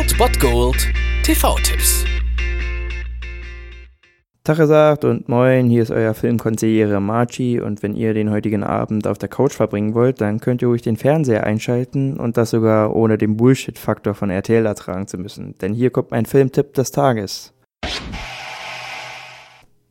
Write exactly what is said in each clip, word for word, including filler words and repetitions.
Old Bot Gold T V-Tipps. Tagesacht und moin, hier ist euer Filmkonsigliere Martschi, und wenn ihr den heutigen Abend auf der Couch verbringen wollt, dann könnt ihr ruhig den Fernseher einschalten und das sogar ohne den Bullshit-Faktor von R T L ertragen zu müssen, denn hier kommt mein Filmtipp des Tages.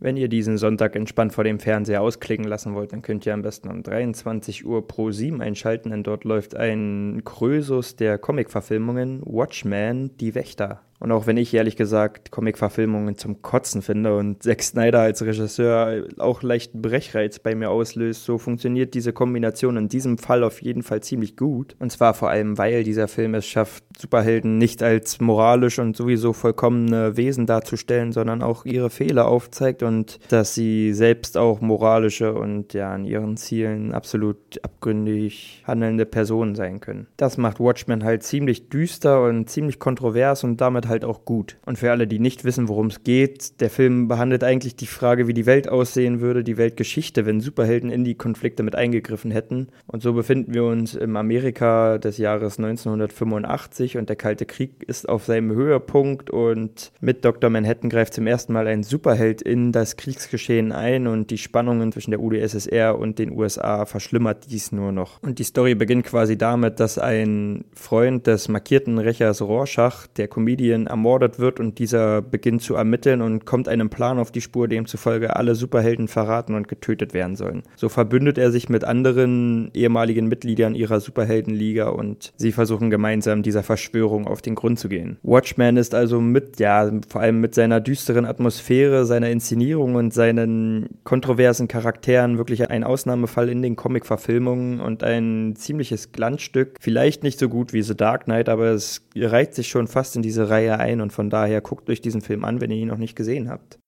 Wenn ihr diesen Sonntag entspannt vor dem Fernseher ausklingen lassen wollt, dann könnt ihr am besten um dreiundzwanzig Uhr ProSieben einschalten, denn dort läuft ein Krösus der Comic-Verfilmungen, Watchmen, die Wächter. Und auch wenn ich ehrlich gesagt Comic-Verfilmungen zum Kotzen finde und Zack Snyder als Regisseur auch leichten Brechreiz bei mir auslöst, so funktioniert diese Kombination in diesem Fall auf jeden Fall ziemlich gut. Und zwar vor allem, weil dieser Film es schafft, Superhelden nicht als moralisch und sowieso vollkommene Wesen darzustellen, sondern auch ihre Fehler aufzeigt und dass sie selbst auch moralische und ja an ihren Zielen absolut abgründig handelnde Personen sein können. Das macht Watchmen halt ziemlich düster und ziemlich kontrovers und damit halt auch gut. Und für alle, die nicht wissen, worum es geht, der Film behandelt eigentlich die Frage, wie die Welt aussehen würde, die Weltgeschichte, wenn Superhelden in die Konflikte mit eingegriffen hätten. Und so befinden wir uns im Amerika des Jahres neunzehnhundertfünfundachtzig und der Kalte Krieg ist auf seinem Höhepunkt, und mit Doktor Manhattan greift zum ersten Mal ein Superheld in das Kriegsgeschehen ein und die Spannungen zwischen der UdSSR und den U S A verschlimmert dies nur noch. Und die Story beginnt quasi damit, dass ein Freund des markierten Rächers Rorschach, der Comedian, ermordet wird, und dieser beginnt zu ermitteln und kommt einem Plan auf die Spur, demzufolge alle Superhelden verraten und getötet werden sollen. So verbündet er sich mit anderen ehemaligen Mitgliedern ihrer Superheldenliga und sie versuchen gemeinsam dieser Verschwörung auf den Grund zu gehen. Watchmen ist also mit, ja, vor allem mit seiner düsteren Atmosphäre, seiner Inszenierung und seinen kontroversen Charakteren wirklich ein Ausnahmefall in den Comic-Verfilmungen und ein ziemliches Glanzstück. Vielleicht nicht so gut wie The Dark Knight, aber es reiht sich schon fast in diese Reihe ein, und von daher guckt euch diesen Film an, wenn ihr ihn noch nicht gesehen habt.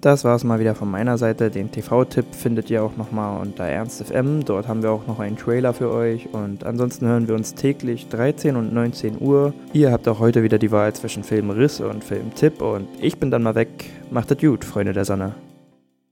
Das war's mal wieder von meiner Seite. Den T V-Tipp findet ihr auch nochmal unter ernst punkt f m. Dort haben wir auch noch einen Trailer für euch, und ansonsten hören wir uns täglich dreizehn und neunzehn Uhr. Ihr habt auch heute wieder die Wahl zwischen Filmriss und Filmtipp, und ich bin dann mal weg. Macht es gut, Freunde der Sonne.